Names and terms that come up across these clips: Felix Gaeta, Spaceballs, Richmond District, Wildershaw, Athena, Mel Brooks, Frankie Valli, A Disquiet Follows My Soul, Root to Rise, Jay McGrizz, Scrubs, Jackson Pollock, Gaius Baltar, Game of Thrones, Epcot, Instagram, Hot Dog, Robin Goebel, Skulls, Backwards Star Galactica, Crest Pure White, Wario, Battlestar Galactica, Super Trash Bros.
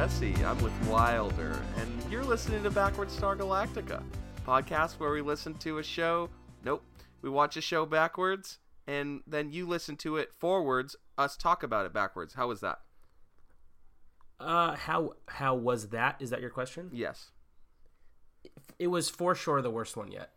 Jesse. I'm with Wilder, and you're listening to Backward Star Galactica, podcast where we listen to a show. Nope, we watch a show backwards, and then you listen to it forwards. Us talk about it backwards. How was that? How was that? Is that your question? Yes. It was for sure the worst one yet.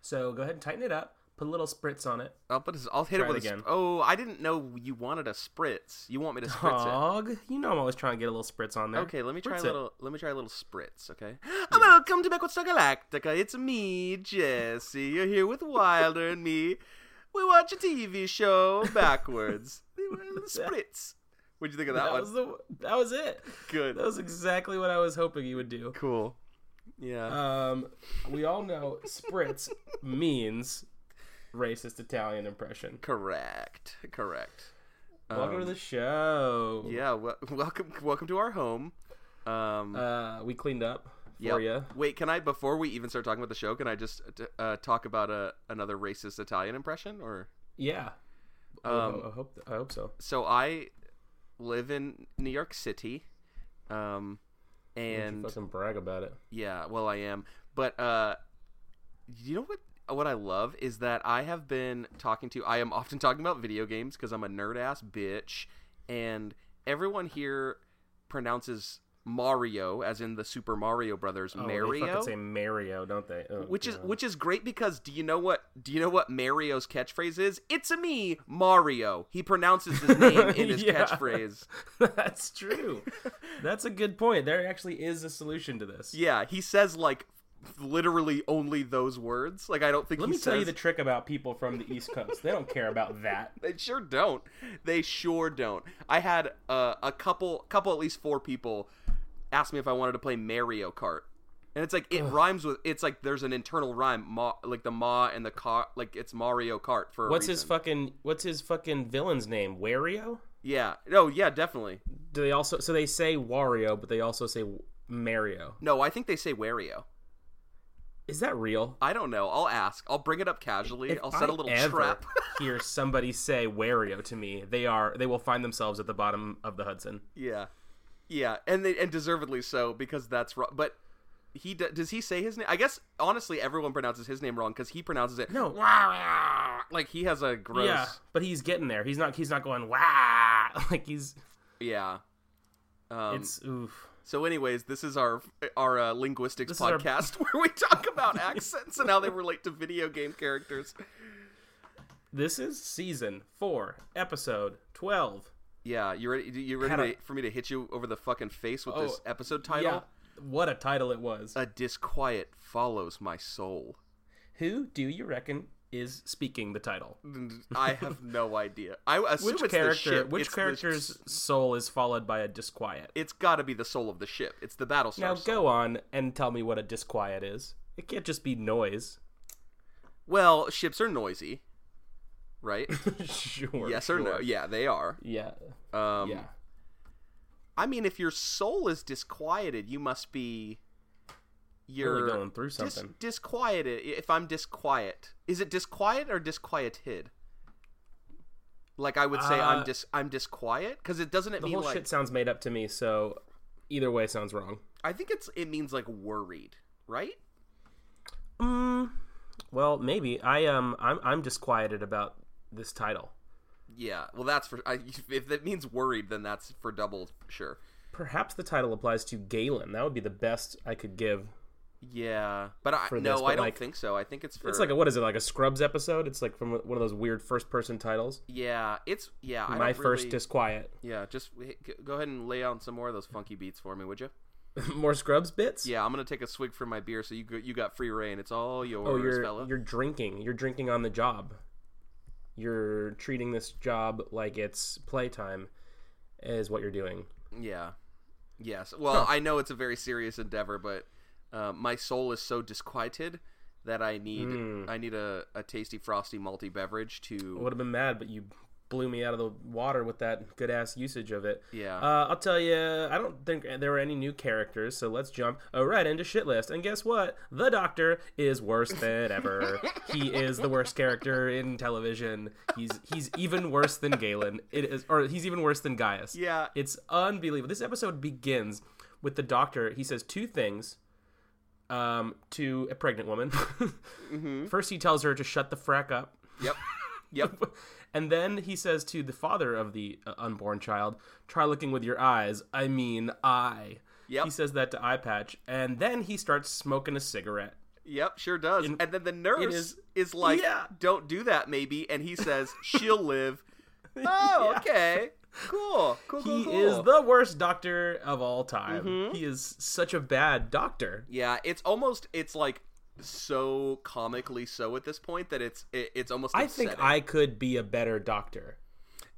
So go ahead and tighten it up. Put a little spritz on it. I'll hit it with again. Oh, I didn't know you wanted a spritz. You want me to spritz it? You know I'm always trying to get a little spritz on there. Okay, let me try a little spritz, okay? Yeah. Oh, welcome to Backward Star Galactica. It's me, Jesse. You're here with Wilder and me. We watch a TV show backwards. Spritz. What'd you think of that one? That was it. Good. That was exactly what I was hoping you would do. Cool. Yeah. We all know spritz means racist Italian impression. Correct. Welcome to the show. Yeah, welcome to our home. We cleaned up for you. Wait, before we even start talking about the show, can I just talk about another racist Italian impression? Or yeah, I hope so. So I live in New York City, and you fucking brag about it. Yeah, well I am, but you know what? What I love is that I am often talking about video games because I'm a nerd-ass bitch, and everyone here pronounces Mario, as in the Super Mario Brothers, Mario. They fucking say Mario, don't they? Oh, which is great because do you know what Mario's catchphrase is? It's-a me, Mario. He pronounces his name in his catchphrase. That's true. That's a good point. There actually is a solution to this. Yeah, he says like literally only those words. Like I don't think. Let me tell you the trick about people from the East Coast. They don't care about that. They sure don't. I had a couple, at least four people, ask me if I wanted to play Mario Kart, and it's like rhymes with. It's like there's an internal rhyme, like the ma and the car. Like it's Mario Kart for. What's his fucking villain's name? Wario. Yeah. Oh yeah, definitely. Do they also? So they say Wario, but they also say Mario. No, I think they say Wario. Is that real? I don't know. I'll ask. I'll bring it up casually. I'll set a little trap. If I hear somebody say Wario to me, they will find themselves at the bottom of the Hudson. Yeah, and deservedly so, because that's wrong. But does he say his name? I guess honestly, everyone pronounces his name wrong because he pronounces it. No, like he has a gross. Yeah, but he's getting there. He's not going wah. Like he's. Yeah. It's oof. So anyways, this is our linguistics podcast where we talk about accents and how they relate to video game characters. This is season 4, episode 12. Yeah, you ready for me to hit you over the fucking face with this episode title? Yeah, what a title it was. A Disquiet Follows My Soul. Who do you reckon is speaking the title? I have no idea. I assume which character's soul is followed by a disquiet. It's got to be the soul of the ship. It's the Battlestar. Now go on and tell me what a disquiet is. It can't just be noise. Well, ships are noisy, right? Sure. Yes or no? Yeah, they are. Yeah. Yeah. I mean, if your soul is disquieted, you must be. You're really going through something. Disquieted. If I'm disquiet, is it disquiet or disquieted? Like I would say, I'm disquiet because it doesn't. It the mean whole like, shit sounds made up to me. So either way sounds wrong. I think it means like worried, right? Well, maybe I'm disquieted about this title. Yeah. Well, that's for. If that means worried, then that's for double sure. Perhaps the title applies to Galen. That would be the best I could give. Yeah, but I don't think so. I think it's for... It's like, a Scrubs episode? It's like from one of those weird first-person titles? Yeah, Disquiet. Yeah, just go ahead and lay out some more of those funky beats for me, would you? More Scrubs bits? Yeah, I'm going to take a swig from my beer, so you got free reign. It's all yours, fella. You're drinking. You're drinking on the job. You're treating this job like it's playtime is what you're doing. Yeah. Yes. Well, I know it's a very serious endeavor, but... my soul is so disquieted that I need a tasty frosty malty beverage to. I would have been mad, but you blew me out of the water with that good ass usage of it. Yeah. I'll tell you, I don't think there were any new characters, so let's jump right into shit list. And guess what? The Doctor is worse than ever. He is the worst character in television. He's even worse than Galen. He's even worse than Gaius. Yeah. It's unbelievable. This episode begins with the Doctor. He says two things to a pregnant woman. Mm-hmm. First, he tells her to shut the frack up. Yep. And then he says to the father of the unborn child, try looking with your eyes. I mean, I. Yep. He says that to Eye Patch. And then he starts smoking a cigarette. Yep, sure does. And then the nurse is like, yeah, don't do that, maybe. And he says, she'll live. Oh, yeah. Okay. Cool. He is the worst doctor of all time. Mm-hmm. He is such a bad doctor. Yeah, it's like... so comically so at this point that it's almost upsetting. I think I could be a better doctor.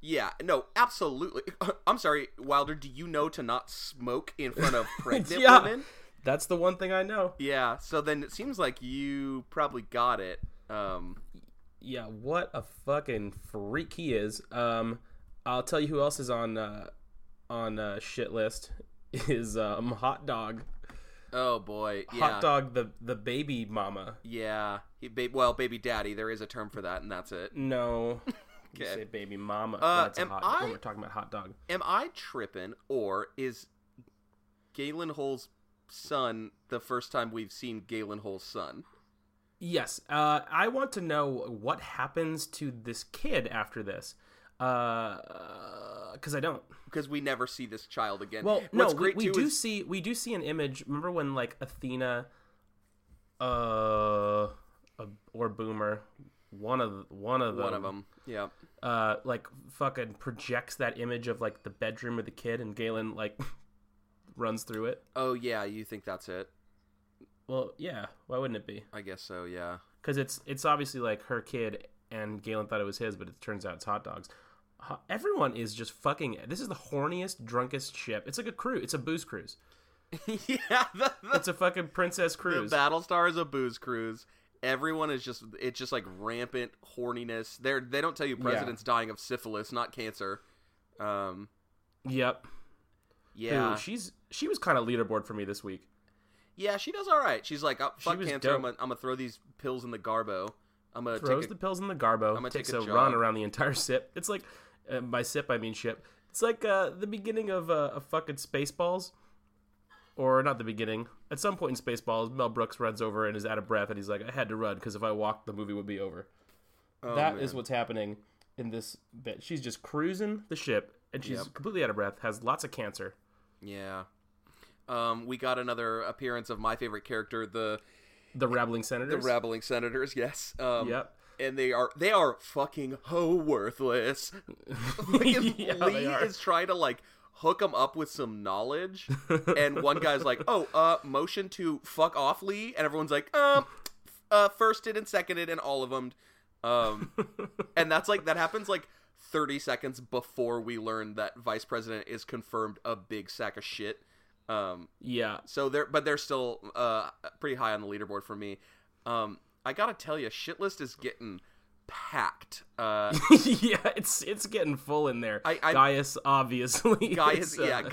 Yeah, no, absolutely. I'm sorry, Wilder, do you know to not smoke in front of pregnant women? That's the one thing I know. Yeah, so then it seems like you probably got it. Yeah, what a fucking freak he is. I'll tell you who else is on shit list is Hot Dog. Oh boy, yeah. Hot Dog, the baby mama. Yeah, baby daddy. There is a term for that, and that's it. No, okay. You say baby mama. That's when we're talking about Hot Dog. Am I tripping, or is Galen Hull's son the first time we've seen Galen Hull's son? Yes. I want to know what happens to this kid after this. Because I don't. Because we never see this child again. Well, we do see an image. Remember when like Athena, or Boomer, one of them, yeah, like fucking projects that image of like the bedroom of the kid, and Galen like runs through it. Oh yeah, you think that's it? Well, yeah. Why wouldn't it be? I guess so. Yeah. Because it's obviously like her kid, and Galen thought it was his, but it turns out it's Hot Dog's. Everyone is just fucking... This is the horniest, drunkest ship. It's like a cruise. It's a booze cruise. Yeah. It's a fucking princess cruise. The Battlestar is a booze cruise. Everyone is just... It's just like rampant horniness. They don't tell you president's dying of syphilis, not cancer. Yep. Yeah. Ooh, she was kind of leaderboard for me this week. Yeah, she does all right. She's like, oh, fuck cancer. I'm going to throw these pills in the garbo. Throws the pills in the garbo. I'm gonna takes take a run around the entire ship. It's like, by ship I mean ship. It's like the beginning of a fucking Spaceballs, or not the beginning. At some point in Spaceballs, Mel Brooks runs over and is out of breath, and he's like, "I had to run because if I walked, the movie would be over." Oh, that man. Is what's happening in this bit. She's just cruising the ship, and she's completely out of breath. Has lots of cancer. Yeah. We got another appearance of my favorite character, the Rabbling Senators. The Rabbling Senators, yes. Yep. And they are fucking worthless. Like, Lee is trying to, like, hook them up with some knowledge. And one guy's like, motion to fuck off, Lee. And everyone's like, firsted and seconded and all of them. And that's, like, that happens, like, 30 seconds before we learn that Vice President is confirmed a big sack of shit. So they're still pretty high on the leaderboard for me. I gotta tell you, shit list is getting packed. Yeah, it's getting full in there. Gaius obviously. Gaius, we'll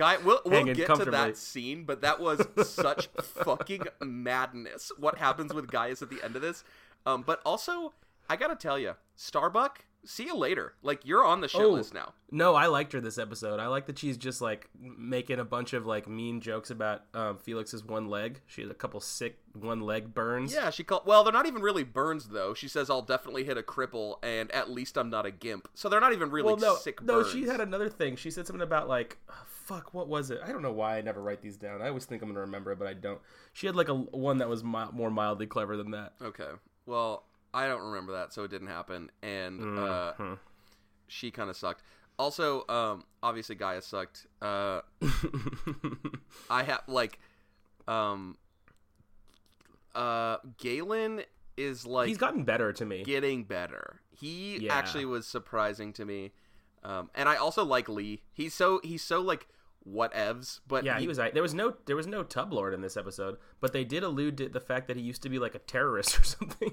get to that scene, but that was such fucking madness. What happens with Gaius at the end of this? But also, I gotta tell you, Starbuck. See you later. Like, you're on the shit list now. No, I liked her this episode. I like that she's just, like, making a bunch of, like, mean jokes about Felix's one leg. She has a couple sick one-leg burns. Yeah, she called... Well, they're not even really burns, though. She says, I'll definitely hit a cripple, and at least I'm not a gimp. So they're not even really sick burns. No, she had another thing. She said something about, like... Fuck, what was it? I don't know why I never write these down. I always think I'm going to remember it, but I don't. She had, like, a one that was more mildly clever than that. Okay. Well... I don't remember that, so it didn't happen, and she kind of sucked. Also, obviously, Gaius sucked. I have, like, Galen is, like... He's gotten better to me. Getting better. He actually was surprising to me, and I also like Lee. He's so, like... whatevs, but yeah, he was there was no tub lord in this episode, but they did allude to the fact that he used to be like a terrorist or something.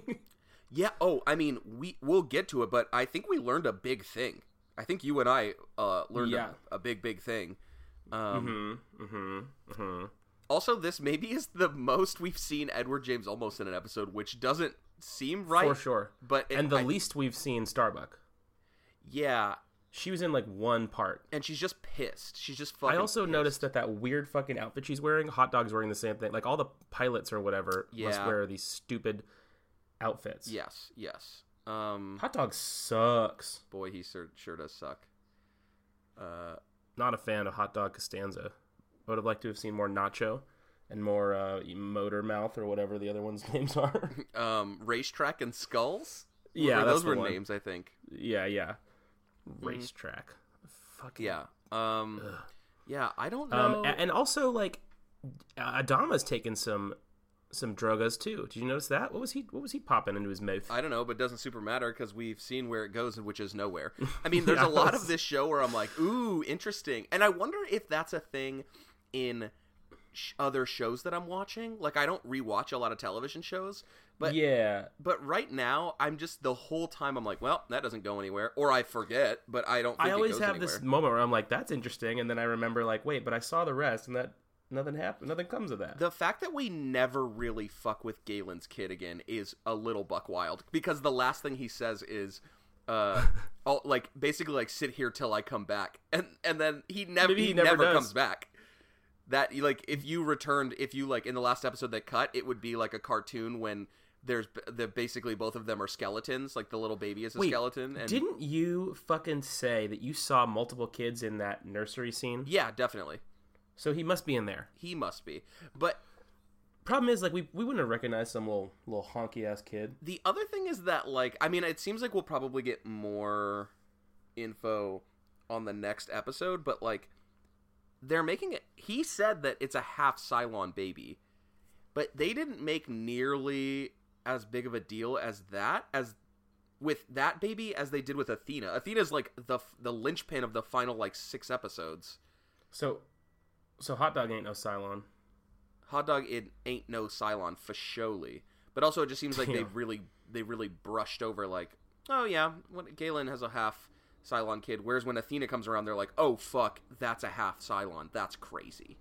I mean we'll get to it, but I think we learned a big thing. I think you and I learned a big thing. Also, this maybe is the most we've seen Edward James Olmos in an episode, which doesn't seem right. For sure. And the least we've seen Starbuck. Yeah. She was in, like, one part. And she's just pissed. She's just fucking pissed. Noticed that weird fucking outfit she's wearing, Hot Dog's wearing the same thing. Like, all the pilots or whatever must wear these stupid outfits. Yes. Hot Dog sucks. Boy, he sure does suck. Not a fan of Hot Dog Costanza. I would have liked to have seen more Nacho and more Motor Mouth or whatever the other ones' names are. Racetrack and Skulls? Yeah, those were names, I think. Yeah. Racetrack. Fuck yeah. I don't know. And also, like, Adama's taken some drogas too. Did you notice that? What was he popping into his mouth? I don't know, but it doesn't super matter because we've seen where it goes, which is nowhere. I mean, there's a lot of this show where I'm like, ooh, interesting. And I wonder if that's a thing in other shows that I'm watching. Like, I don't rewatch a lot of television shows, but right now I'm just the whole time I'm like, well, that doesn't go anywhere, or I forget, but I don't think I always it goes have anywhere. This moment where I'm like, that's interesting, and then I remember, like, wait, but I saw the rest, and that nothing happened. Nothing comes of that. The fact that we never really fuck with Galen's kid again is a little buck wild, because the last thing he says is, basically sit here till I come back, and then he never comes back. That, like, if you returned, in the last episode that cut, it would be like a cartoon when there's basically both of them are skeletons. Like, the little baby is a skeleton. And didn't you fucking say that you saw multiple kids in that nursery scene? Yeah, definitely. So he must be in there. He must be. But problem is, like, we wouldn't have recognized some little honky-ass kid. The other thing is that, like, I mean, it seems like we'll probably get more info on the next episode, but, like, they're making it... He said that it's a half Cylon baby, but they didn't make nearly as big of a deal with that baby as they did with Athena. Athena's, like, the linchpin of the final, like, 6 episodes. So Hot Dog ain't no Cylon. Hot Dog ain't no Cylon, for surely. But also, it just seems like they really brushed over, like, oh yeah, Galen has a half Cylon kid. Whereas when Athena comes around, they're like, oh fuck, that's a half Cylon. That's crazy.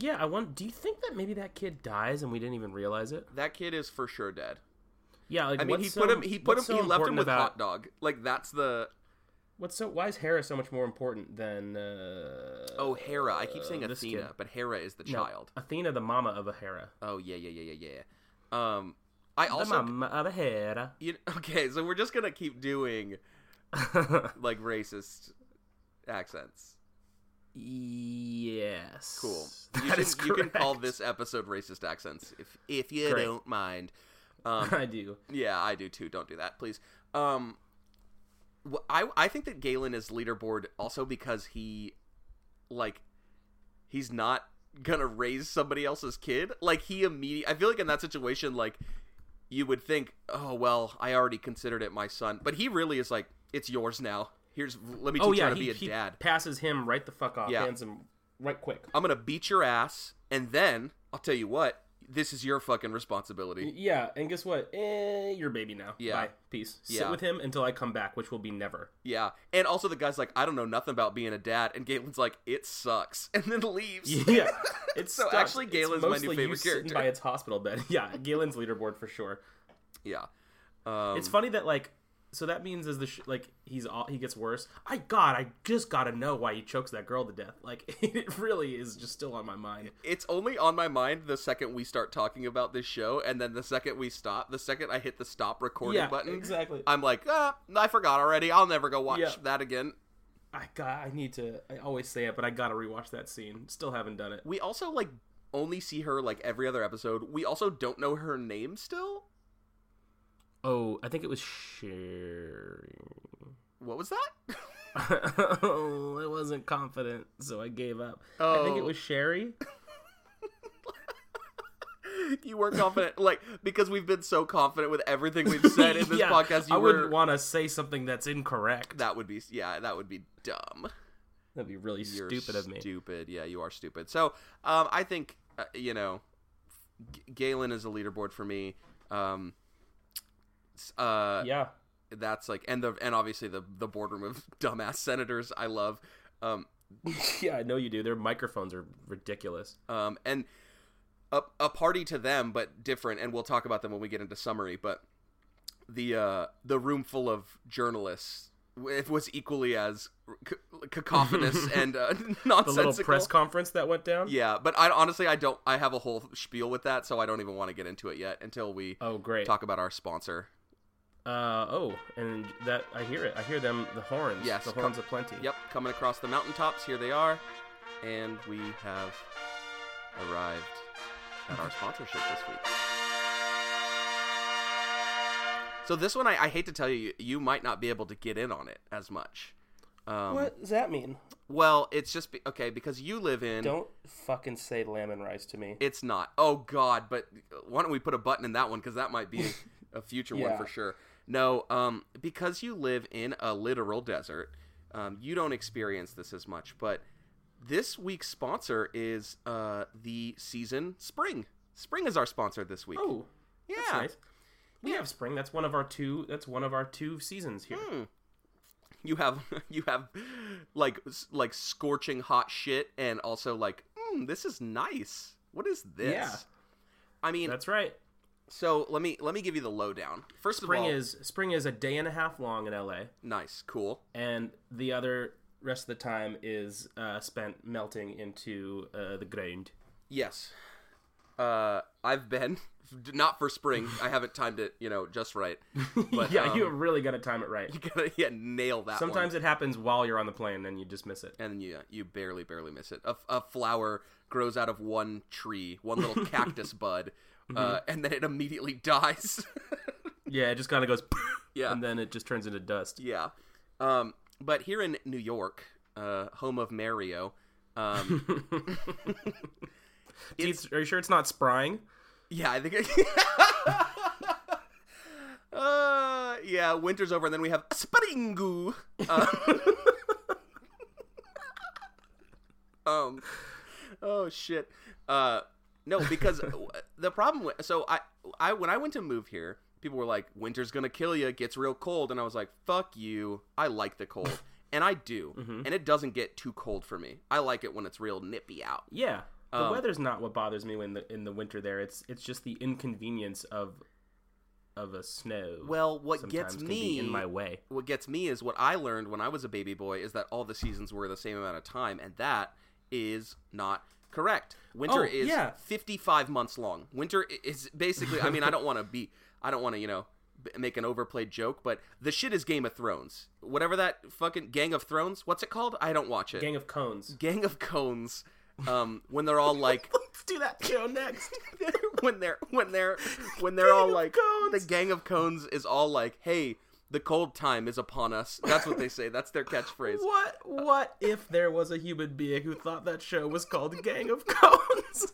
Yeah, I wonder. Do you think that maybe that kid dies and we didn't even realize it? That kid is for sure dead. Yeah, like, I mean, he left him with Hot Dog. Like, that's the. Why is Hera so much more important than... Hera. I keep saying Athena, kid. But Hera is the child. Athena, the mama of a Hera. Oh, yeah. The mama of a Hera. Okay, so we're just going to keep doing, like, racist accents. Yes. Cool. You can call this episode Racist Accents, if you don't mind. I do. Yeah, I do, too. Don't do that, please. I think that Galen is leaderboard also because he, like, he's not gonna raise somebody else's kid. Like, he immediately, I feel like in that situation, like, you would think, oh, well, I already considered it my son. But he really is like, it's yours now. Let me teach you how to be a dad. Passes him right the fuck off. Yeah. Hands him right quick. I'm gonna beat your ass, and then, I'll tell you what, this is your fucking responsibility. Yeah, and guess what? You're baby now. Yeah. Bye. Peace. Yeah. Sit with him until I come back, which will be never. Yeah. And also the guy's like, I don't know nothing about being a dad. And Galen's like, it sucks. And then leaves. Yeah. It's so sucks. Actually, Galen's my new favorite character. By its hospital bed. Yeah, Galen's leaderboard for sure. Yeah. It's funny that, like, so that means as the he gets worse. I just gotta know why he chokes that girl to death. Like, it really is just still on my mind. It's only on my mind the second we start talking about this show, and then the second we stop, the second I hit the stop recording button, exactly. I'm like, I forgot already. I'll never go watch that again. I always say it, but I gotta rewatch that scene. Still haven't done it. We also, like, only see her, like, every other episode. We also don't know her name still. Oh, I think it was Sherry. What was that? I wasn't confident, so I gave up. Oh. I think it was Sherry. You weren't confident, like, because we've been so confident with everything we've said in this podcast. Wouldn't want to say something that's incorrect. That would be dumb. That'd be really stupid of me. Stupid, yeah, you are stupid. So, I think Galen is a leaderboard for me. that's like, and obviously the boardroom of dumbass senators I love. Yeah, I know you do. Their microphones are ridiculous. And a party to them, but different. And we'll talk about them when we get into summary. But the room full of journalists, it was equally as cacophonous and nonsensical. The little press conference that went down. Yeah, but I have a whole spiel with that, so I don't even want to get into it yet until we talk about our sponsor. And that I hear it. I hear them, the horns. Yes, the horns aplenty. Yep, coming across the mountaintops. Here they are, and we have arrived at our sponsorship this week. So this one, I hate to tell you, you might not be able to get in on it as much. What does that mean? Well, it's just because you live in... Don't fucking say lamb and rice to me. It's not. Oh, God, but why don't we put a button in that one, because that might be a future one for sure. No, because you live in a literal desert, you don't experience this as much, but this week's sponsor is the season Spring. Spring is our sponsor this week. Oh, yeah. That's nice. We have spring. That's one of our two. That's one of our two seasons here. You have like scorching hot shit, and also this is nice. What is this? Yeah, I mean, that's right. So let me give you the lowdown. First of all, spring is a day and a half long in LA. Nice, cool. And the other rest of the time is spent melting into the ground. Yes, I've been. Not for spring. I haven't timed it, just right. But, yeah, you really got to time it right. You got to nail that. Sometimes it happens while you're on the plane, and you just miss it. And you barely miss it. A flower grows out of one tree, one little cactus bud, and then it immediately dies. Yeah, it just kind of goes, and then it just turns into dust. Yeah. But here in New York, home of Mario, are you sure it's not sprying? Yeah, I think. Yeah, winter's over, and then we have springu. Oh shit. No, because the problem. So I when I went to move here, people were like, "Winter's gonna kill you. It gets real cold," and I was like, "Fuck you. I like the cold, and I do, and it doesn't get too cold for me. I like it when it's real nippy out." Yeah. The weather's not what bothers me in the winter there. It's just the inconvenience of a snow. Well, what gets me in my way. What gets me is what I learned when I was a baby boy is that all the seasons were the same amount of time, and that is not correct. Winter is 55 months long. Winter is basically. I mean, I don't want to make an overplayed joke, but the shit is Game of Thrones. Whatever that fucking Gang of Thrones. What's it called? I don't watch it. Gang of Cones. When they're all like, let's do that show next. when they're all like, the Gang of Cones is all like, hey, the cold time is upon us. That's what they say. That's their catchphrase. What if there was a human being who thought that show was called Gang of Cones?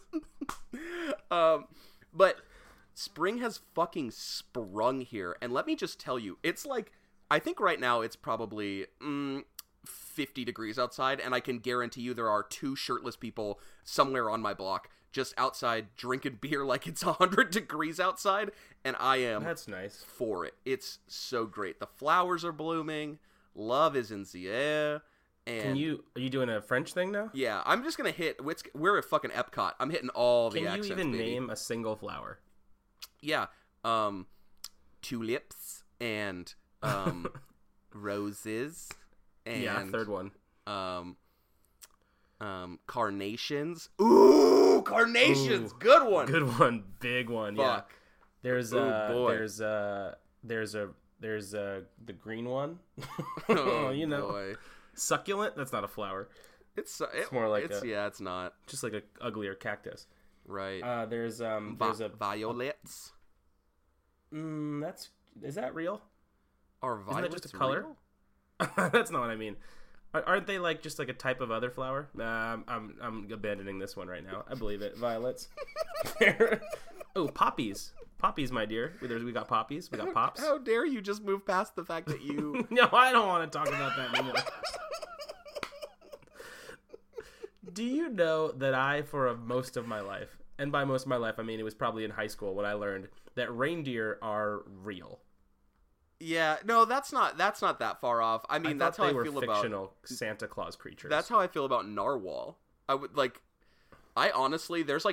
But spring has fucking sprung here, and let me just tell you, it's like, I think right now it's probably 50 degrees outside, and I can guarantee you there are two shirtless people somewhere on my block just outside drinking beer like it's 100 degrees outside, and I am that's nice for it. It's so great. The flowers are blooming. Love is in the air. And are you doing a French thing now? Yeah, I'm just gonna hit. We're at fucking Epcot. I'm hitting all the accents. Can you even name a single flower? Yeah, tulips and roses. And, third one. Carnations. Ooh, carnations. Ooh, good one. Good one. Big one. Fuck. Yeah. There's the green one. Oh, boy. Succulent. That's not a flower. It's more like it's not. Just like a uglier cactus. Right. There's violets. Is that real? Are violets just a color? Real? That's not what I mean. Aren't they like just like a type of other flower? I'm abandoning this one right now. I believe it. Violets. Oh, poppies. Poppies, my dear. We got poppies. We got pops. How dare you just move past the fact that you... No, I don't want to talk about that anymore. Do you know that I, for most of my life, and by most of my life, I mean it was probably in high school when I learned that reindeer are real. Yeah, no, that's not that far off. I mean, that's how I feel about fictional Santa Claus creatures. That's how I feel about Narwhal. I would I honestly, there's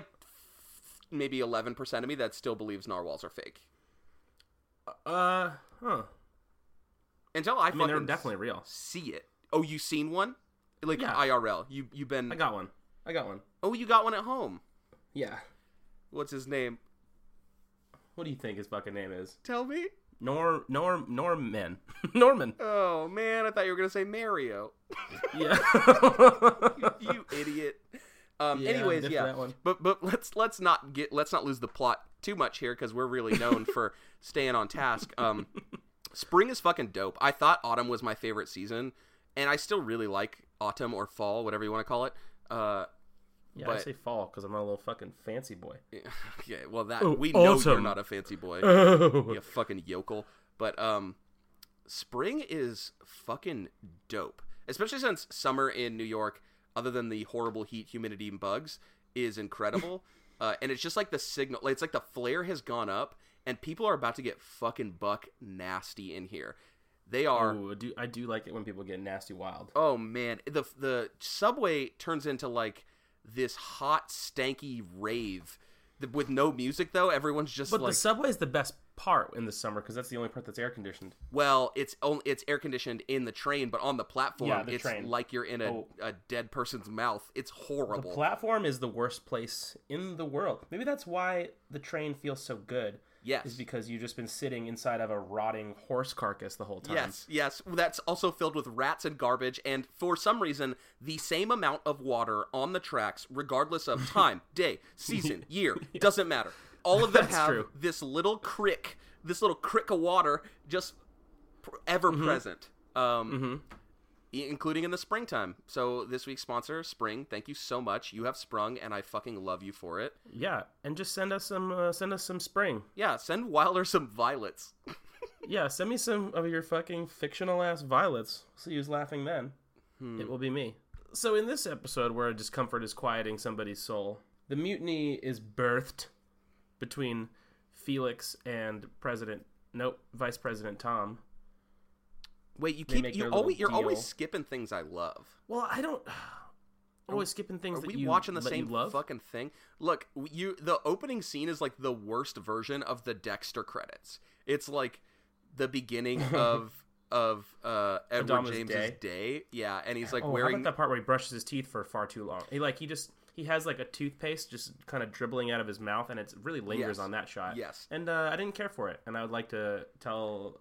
maybe 11% of me that still believes narwhals are fake. Until I mean, they're definitely real. See it. Oh, you seen one? Yeah. IRL. You been? I got one. Oh, you got one at home. Yeah. What's his name? What do you think his fucking name is? Tell me. Norman. Norman. Oh, man. I thought you were going to say Mario. Yeah. you idiot. Anyways, yeah. But let's not lose the plot too much here, because we're really known for staying on task. Spring is fucking dope. I thought autumn was my favorite season, and I still really like autumn or fall, whatever you want to call it. I say fall because I'm not a little fucking fancy boy. Okay, well we know you're not a fancy boy. Oh. You fucking yokel. But spring is fucking dope, especially since summer in New York, other than the horrible heat, humidity, and bugs, is incredible. And it's just like the signal. It's like the flare has gone up, and people are about to get fucking buck nasty in here. They are. Ooh, I do like it when people get nasty wild. Oh man, the subway turns into like this hot, stanky rave with no music though. Everyone's just. But the subway is the best part in the summer because that's the only part that's air conditioned. Well, it's air conditioned in the train, but on the platform, it's train. Like you're in a dead person's mouth. It's horrible. The platform is the worst place in the world. Maybe that's why the train feels so good. Yes. Is because you've just been sitting inside of a rotting horse carcass the whole time. Yes. That's also filled with rats and garbage, and for some reason, the same amount of water on the tracks, regardless of time, day, season, year, doesn't matter. All of them have true. this little crick of water just ever present, including in the springtime. So this week's sponsor, Spring, thank you so much. You have sprung, and I fucking love you for it. Yeah, and just send us some spring. Yeah, send Wilder some violets. Yeah, send me some of your fucking fictional ass violets. See who's laughing then. It will be me. So in this episode, where discomfort is quieting somebody's soul, the mutiny is birthed between Felix and Vice President Tom. Wait, you're always skipping things I love. Well, I don't. Always skipping things. Are that we you watching the same fucking thing? Look, the opening scene is like the worst version of the Dexter credits. It's like the beginning of Edward James's day. Yeah, and he's like wearing. How about that part where he brushes his teeth for far too long? He has like a toothpaste just kind of dribbling out of his mouth, and it really lingers on that shot. Yes. And I didn't care for it, and I would like to tell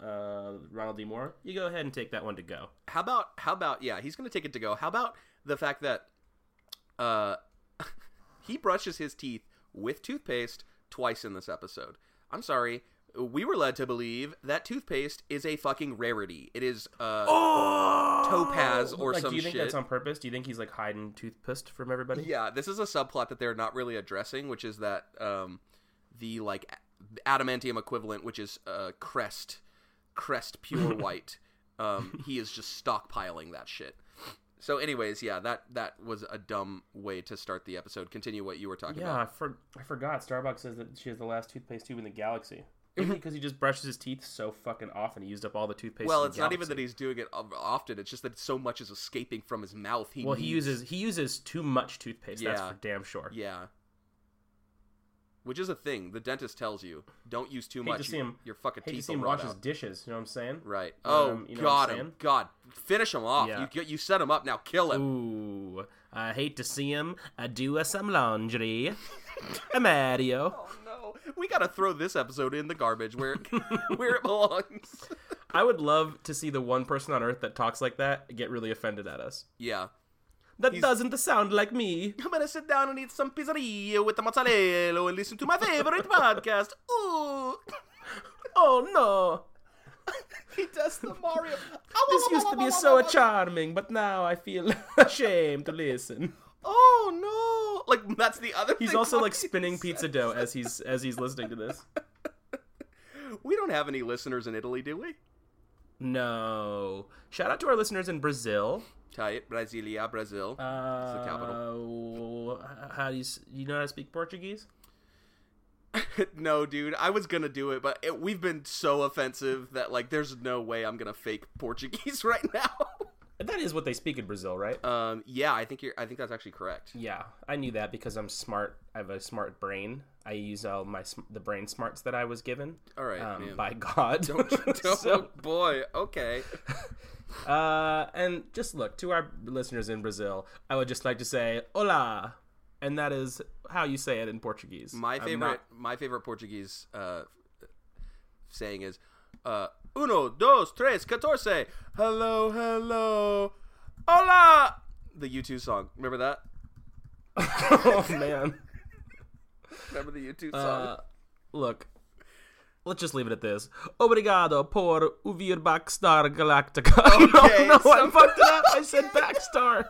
Ronald D. Moore, you go ahead and take that one to go. How about he's going to take it to go. How about the fact that he brushes his teeth with toothpaste twice in this episode? I'm sorry. We were led to believe that toothpaste is a fucking rarity. It is topaz or some shit. Do you think that's on purpose? Do you think he's like hiding toothpaste from everybody? Yeah, this is a subplot that they're not really addressing, which is that the like adamantium equivalent, which is Crest Pure White. He is just stockpiling that shit. So anyways, yeah, that was a dumb way to start the episode. Continue what you were talking about. Yeah, I forgot. Starbuck says that she has the last toothpaste tube in the galaxy. Because he just brushes his teeth so fucking often, he used up all the toothpaste. Well, it's not even that he's doing it often; it's just that so much is escaping from his mouth. He uses too much toothpaste. Yeah. That's for damn sure. Yeah, which is a thing the dentist tells you: don't use too much. Your fucking teeth will rot out. Hate to see him wash his dishes. You know what I'm saying? Right. Oh, God, him. God, finish him off. Yeah. You set him up now. Kill him. Ooh, I hate to see him. I do some laundry. I'm Mario. Oh, no. We gotta throw this episode in the garbage where it belongs. I would love to see the one person on Earth that talks like that get really offended at us. Yeah. That doesn't sound like me. I'm gonna sit down and eat some pizzeria with the mozzarella and listen to my favorite podcast. Ooh. Oh, no. He does the Mario. This used to be so charming, but now I feel ashamed to listen. Oh no! Like that's the other. He's also like spinning pizza dough as he's listening to this. We don't have any listeners in Italy, do we? No. Shout out to our listeners in Brazil. Tight, Brasilia, Brazil. It's the capital. How do you know how to speak Portuguese? No, dude, I was gonna do it, but we've been so offensive that, like, there's no way I'm gonna fake Portuguese right now. That is what they speak in Brazil, right? Yeah, I think that's actually correct. Yeah, I knew that because I'm smart. I have a smart brain. I use all the brain smarts that I was given. All right, man. By God. Don't so, boy. Okay. And just look to our listeners in Brazil. I would just like to say "Olá," and that is how you say it in Portuguese. My favorite Portuguese saying is. Uno, dos, tres, 14. Hello, hello. Hola. The U2 song. Remember that? Oh, man. Remember the U2 song? Look, let's just leave it at this. Obrigado por ouvir Battlestar Galactica. Okay, I fucked it up. I said Backstar.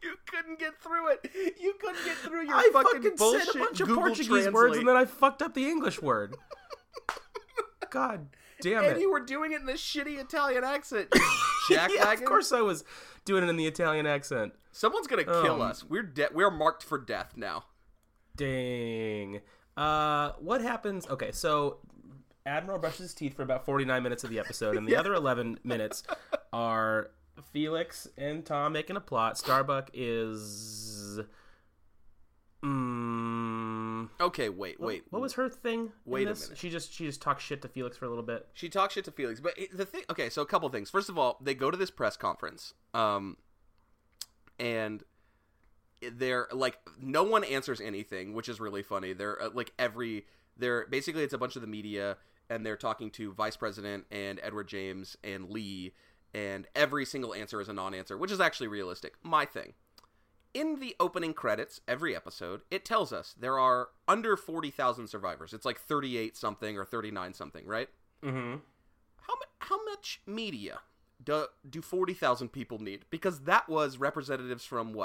You couldn't get through it. You couldn't get through your fucking bullshit. I said a bunch of Google Portuguese translate. Words, and then I fucked up the English word. God damn it. And you were doing it in this shitty Italian accent. Yeah, of course I was doing it in the Italian accent. Someone's going to kill us. We're marked for death now. Dang. What happens? Okay, so Admiral brushes his teeth for about 49 minutes of the episode, and the other 11 minutes are Felix and Tom making a plot. Starbuck is... Okay, wait. What was her thing? Wait a minute. She just talks shit to Felix for a little bit. She talks shit to Felix, but the thing. Okay, so a couple things. First of all, they go to this press conference, and they're like, no one answers anything, which is really funny. They're basically it's a bunch of the media, and they're talking to Vice President and Edward James and Lee, and every single answer is a non-answer, which is actually realistic. My thing. In the opening credits, every episode, it tells us there are under 40,000 survivors. It's like 38-something or 39-something, right? Mm-hmm. How much media do 40,000 people need? Because that was representatives from,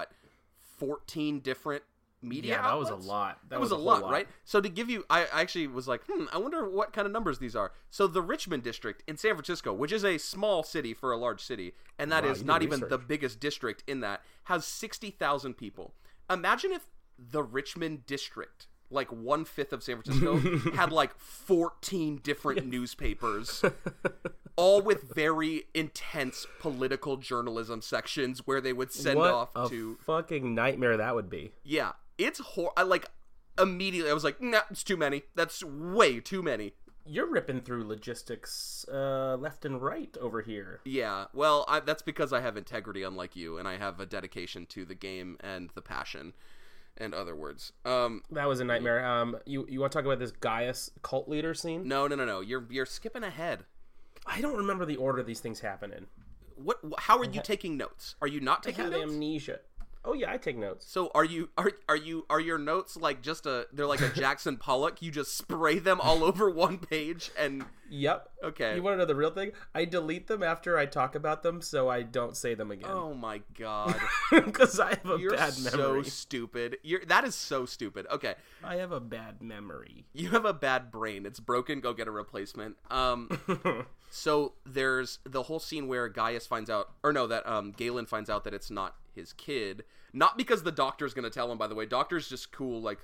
14 different media outlets? That was a lot. That was a lot, right? So to give you – I actually was like, I wonder what kind of numbers these are. So the Richmond District in San Francisco, which is a small city for a large city, and that is not even the biggest district in that, has 60,000 people. Imagine if the Richmond District, like one-fifth of San Francisco, had like 14 different newspapers, all with very intense political journalism sections where they would send a fucking nightmare that would be. Yeah. It's I immediately I was like, nah, it's too many. That's way too many. You're ripping through logistics left and right over here. Yeah, well, that's because I have integrity unlike you, and I have a dedication to the game and the passion and other words. That was a nightmare. You want to talk about this Gaius cult leader scene? No. You're skipping ahead. I don't remember the order these things happen in. What? How are you taking notes? Are you not taking notes? I have amnesia. Oh yeah, I take notes. So are your notes like just they're like a Jackson Pollock? You just spray them all over one page and Yep. Okay. You want to know the real thing? I delete them after I talk about them so I don't say them again. Oh my God. Cuz I have a bad memory. You're so stupid. That is so stupid. Okay. I have a bad memory. You have a bad brain. It's broken. Go get a replacement. So there's the whole scene where Gaius finds out Galen finds out that it's not his kid, not because the doctor's gonna tell him. By the way, doctor's just cool, like,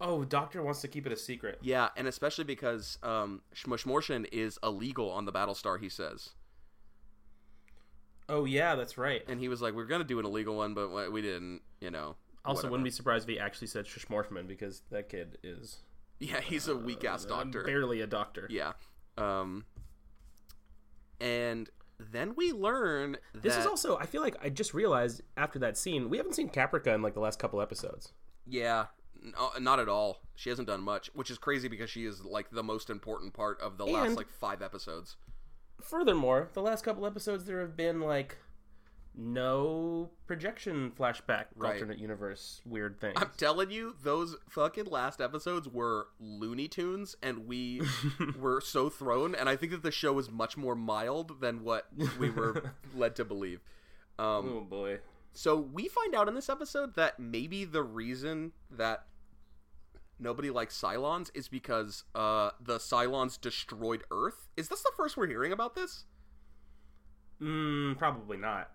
oh, doctor wants to keep it a secret. Yeah, and especially because Shmushmorshin is illegal on the Battlestar, he says. Oh yeah, that's right. And he was like, we're gonna do an illegal one, but we didn't, also whatever. Wouldn't be surprised if he actually said Shmushmorshin, because that kid is he's a weak ass doctor, barely a doctor. And then we learn that... This is also, I feel like I just realized after that scene, we haven't seen Caprica in the last couple episodes. Yeah, no, not at all. She hasn't done much, which is crazy because she is the most important part of the last five episodes. Furthermore, the last couple episodes there have been no projection flashback, right. Alternate universe weird things. I'm telling you, those fucking last episodes were Looney Tunes, and we were so thrown, and I think that the show was much more mild than what we were led to believe. Oh boy. So we find out in this episode that maybe the reason that nobody likes Cylons is because the Cylons destroyed Earth. Is this the first we're hearing about this? Probably not.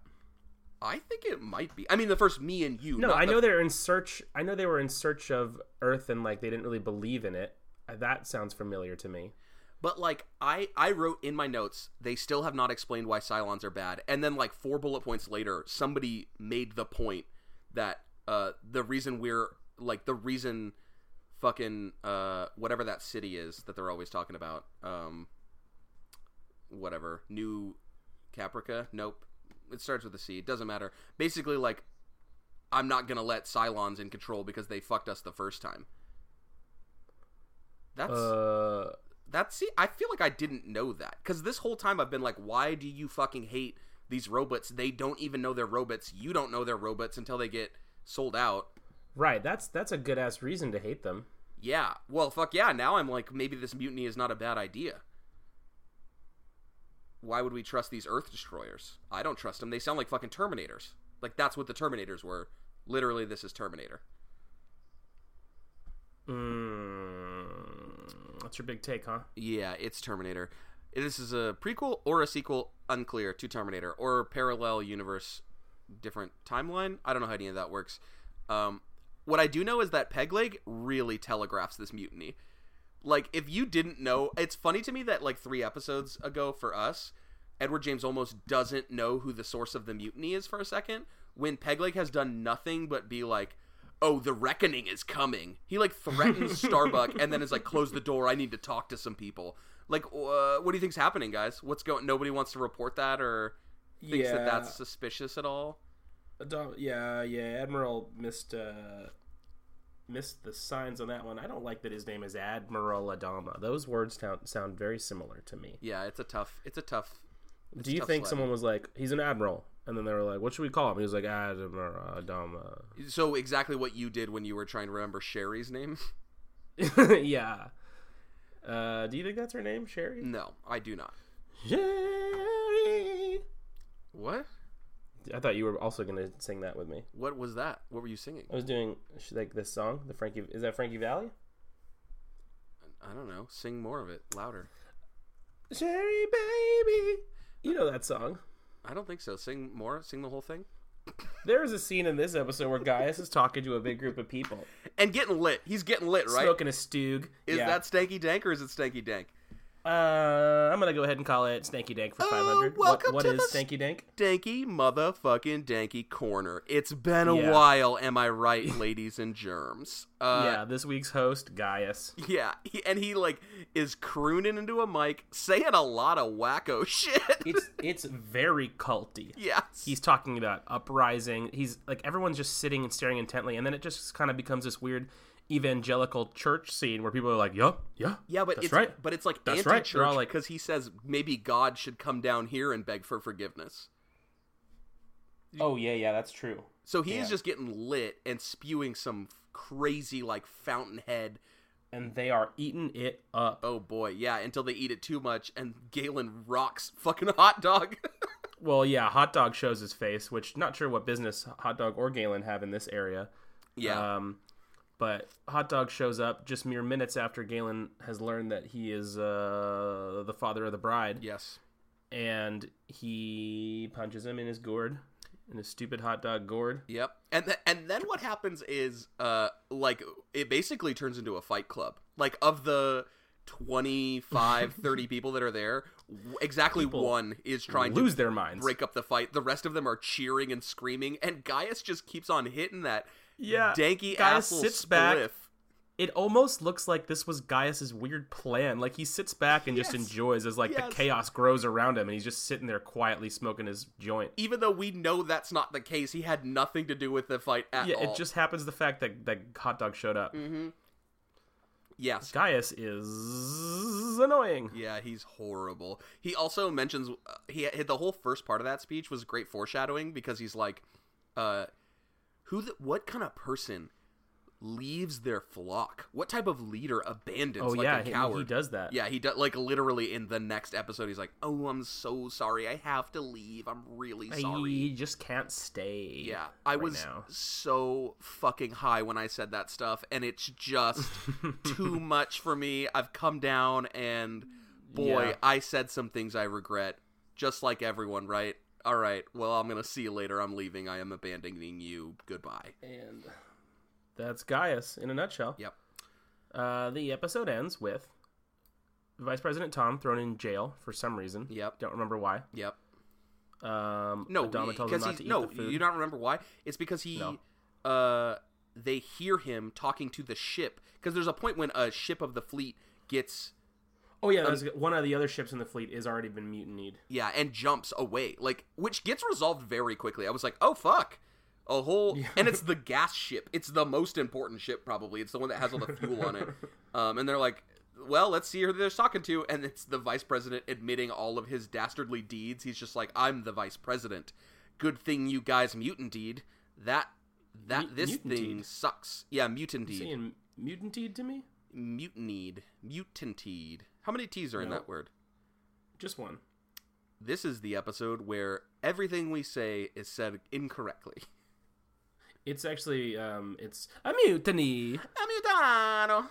I think it might be. I mean, the first Me and You. No, I know they're in search. I know they were in search of Earth, and like they didn't really believe in it. That sounds familiar to me. But like I wrote in my notes, they still have not explained why Cylons are bad. And then like 4 bullet points later, somebody made the point that the reason we're like the reason fucking whatever that city is that they're always talking about, whatever New Caprica. Nope. It starts with a C. It doesn't matter. Basically, like, I'm not going to let Cylons in control because they fucked us the first time. That's see, I feel like I didn't know that. Because this whole time I've been like, why do you fucking hate these robots? They don't even know they're robots. You don't know they're robots until they get sold out. Right. That's a good-ass reason to hate them. Yeah. Well, fuck yeah. Now I'm like, maybe this mutiny is not a bad idea. Why would we trust these Earth destroyers? I don't trust them. They sound like fucking Terminators. Like, that's what the Terminators were. Literally, this is Terminator. That's your big take, huh? Yeah, it's Terminator. This is a prequel or a sequel, unclear, to Terminator. Or parallel universe, different timeline. I don't know how any of that works. What I do know is that Pegleg really telegraphs this mutiny. Like, if you didn't know, it's funny to me that, like, 3 episodes ago for us, Edward James Olmos doesn't know who the source of the mutiny is for a second, when Pegleg has done nothing but be like, oh, the reckoning is coming. He, like, threatens Starbuck and then is like, close the door, I need to talk to some people. Like, what do you think's happening, guys? What's going, nobody wants to report that or thinks that that's suspicious at all? Admiral missed the signs on that one. I don't like that his name is Admiral Adama. Those words sound very similar to me. Yeah, it's a tough. Do you think someone was like, he's an admiral, and then they were like, what should we call him? He was like, Admiral Adama. So exactly what you did when you were trying to remember Sherry's name? Yeah. Do you think that's her name, Sherry? No, I do not. Sherry! What? I thought you were also going to sing that with me. What was that? What were you singing? I was doing like this song, the Frankie. Is that Frankie Valli? I don't know. Sing more of it, louder. Sherry, baby. You know that song. I don't think so. Sing more. Sing the whole thing. There is a scene in this episode where Gaius is talking to a big group of people and getting lit. He's getting lit, right? Smoking a stoog. Is that Stanky Dank or is it Stanky Dank? I'm gonna go ahead and call it Stanky Dank for 500. What is Stanky Dank? Stanky motherfucking Danky corner. It's been a while, am I right, ladies and germs? This week's host, Gaius. Yeah, he like is crooning into a mic, saying a lot of wacko shit. It's very culty. Yes, he's talking about uprising. He's like everyone's just sitting and staring intently, and then it just kind of becomes this weird evangelical church scene where people are like, yeah, but that's it's right. But it's like that's anti-church because he says maybe God should come down here and beg for forgiveness. Oh yeah, that's true. So he is just getting lit and spewing some crazy like fountainhead, and they are eating it up. Oh boy, yeah, until they eat it too much, and Galen rocks fucking Hot Dog. Well, yeah, Hot Dog shows his face, which not sure what business Hot Dog or Galen have in this area. Yeah. But Hot Dog shows up just mere minutes after Galen has learned that he is the father of the bride. Yes. And he punches him in his gourd, in his stupid hot dog gourd. Yep. And then what happens is, like, it basically turns into a fight club. Like, of the 25, 30 people that are there, exactly people one is trying lose to their minds. Break up the fight. The rest of them are cheering and screaming, and Gaius just keeps on hitting that. Yeah, danky Gaius sits spliff. Back. It almost looks like this was Gaius's weird plan. Like he sits back and just enjoys as like the chaos grows around him, and he's just sitting there quietly smoking his joint. Even though we know that's not the case, he had nothing to do with the fight at all. Yeah, it just happens the fact that Hot Dog showed up. Mm-hmm. Yes, Gaius is annoying. Yeah, he's horrible. He also mentions the whole first part of that speech was great foreshadowing because he's like, what kind of person leaves their flock? What type of leader abandons a coward? He does that. Yeah, he does. Like literally in the next episode, he's like, "Oh, I'm so sorry. I have to leave. I'm really sorry. He just can't stay." Yeah, I was so fucking high when I said that stuff, and it's just too much for me. I've come down, and boy, I said some things I regret, just like everyone, right? all right, well, I'm going to see you later. I'm leaving. I am abandoning you. Goodbye. And that's Gaius in a nutshell. Yep. The episode ends with Vice President Tom thrown in jail for some reason. Yep. Don't remember why. Yep. No, Adama tells him not to eat the food. You don't remember why? It's because they hear him talking to the ship. Because there's a point when a ship of the fleet gets... Oh, yeah, one of the other ships in the fleet has already been mutinied. Yeah, and jumps away, like, which gets resolved very quickly. I was like, oh, fuck. And it's the gas ship. It's the most important ship, probably. It's the one that has all the fuel on it. And they're like, well, let's see who they're talking to. And it's the vice president admitting all of his dastardly deeds. He's just like, I'm the vice president. Good thing you guys mutined. This thing sucks. Yeah, mutined. You're saying mutined to me? Mutinied. Mutinted. How many T's are in that word? Just one. This is the episode where everything we say is said incorrectly. It's actually, it's a mutiny. A mutano.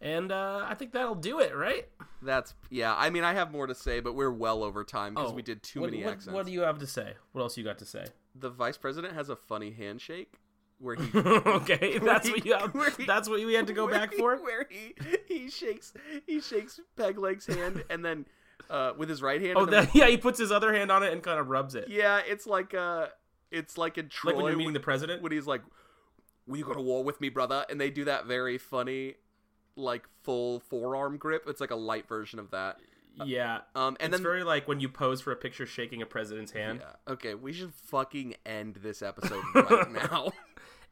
And I think that'll do it, right? I mean, I have more to say, but we're well over time because we did too many accents. What do you have to say? What else you got to say? The vice president has a funny handshake. Where he that's what we had to go back for. Where he shakes Pegleg's hand and then with his right hand. He puts his other hand on it and kind of rubs it. Yeah, it's like a troll. Like when you're meeting the president, when he's like, "Will you go to war with me, brother?" And they do that very funny, like full forearm grip. It's like a light version of that. Yeah. And it's very like when you pose for a picture shaking a president's hand. Yeah. Okay, we should fucking end this episode right now.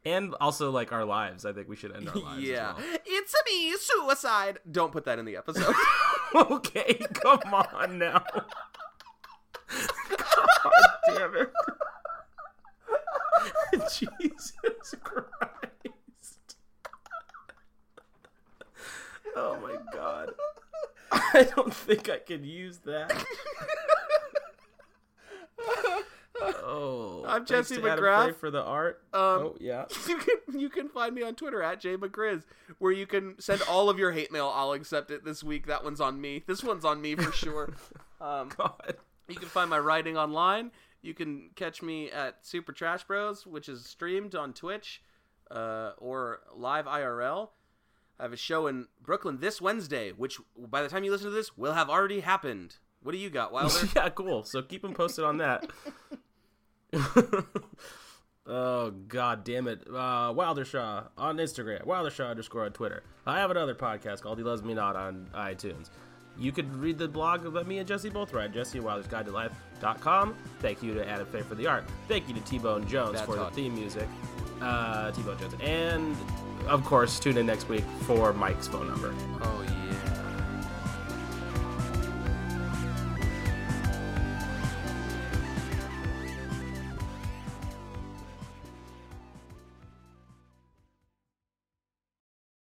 And also, like, our lives. I think we should end our lives as well. It's-a me, suicide! Don't put that in the episode. Okay, come on now. God damn it. Jesus Christ. Oh, my God. I don't think I can use that. Oh, I'm Jesse McGrath for the art. You can find me on Twitter at Jay McGrizz, where you can send all of your hate mail. I'll accept it this week. That one's on me. This one's on me for sure. God. You can find my writing online. You can catch me at Super Trash Bros, which is streamed on Twitch or live IRL. I have a show in Brooklyn this Wednesday, which by the time you listen to this will have already happened. What do you got, Wilder? Yeah, cool. So keep them posted on that. Oh, God damn it. Wildershaw on Instagram, Wildershaw_ on Twitter. I have another podcast called He Loves Me Not on iTunes. You could read the blog of me and Jesse both ride, JesseWildersGuideToLife.com. Thank you to Adam Faye for the art. Thank you to T-Bone Jones the theme music. T-Bone Jones. And, of course, tune in next week for Mike's phone number. Oh, yeah.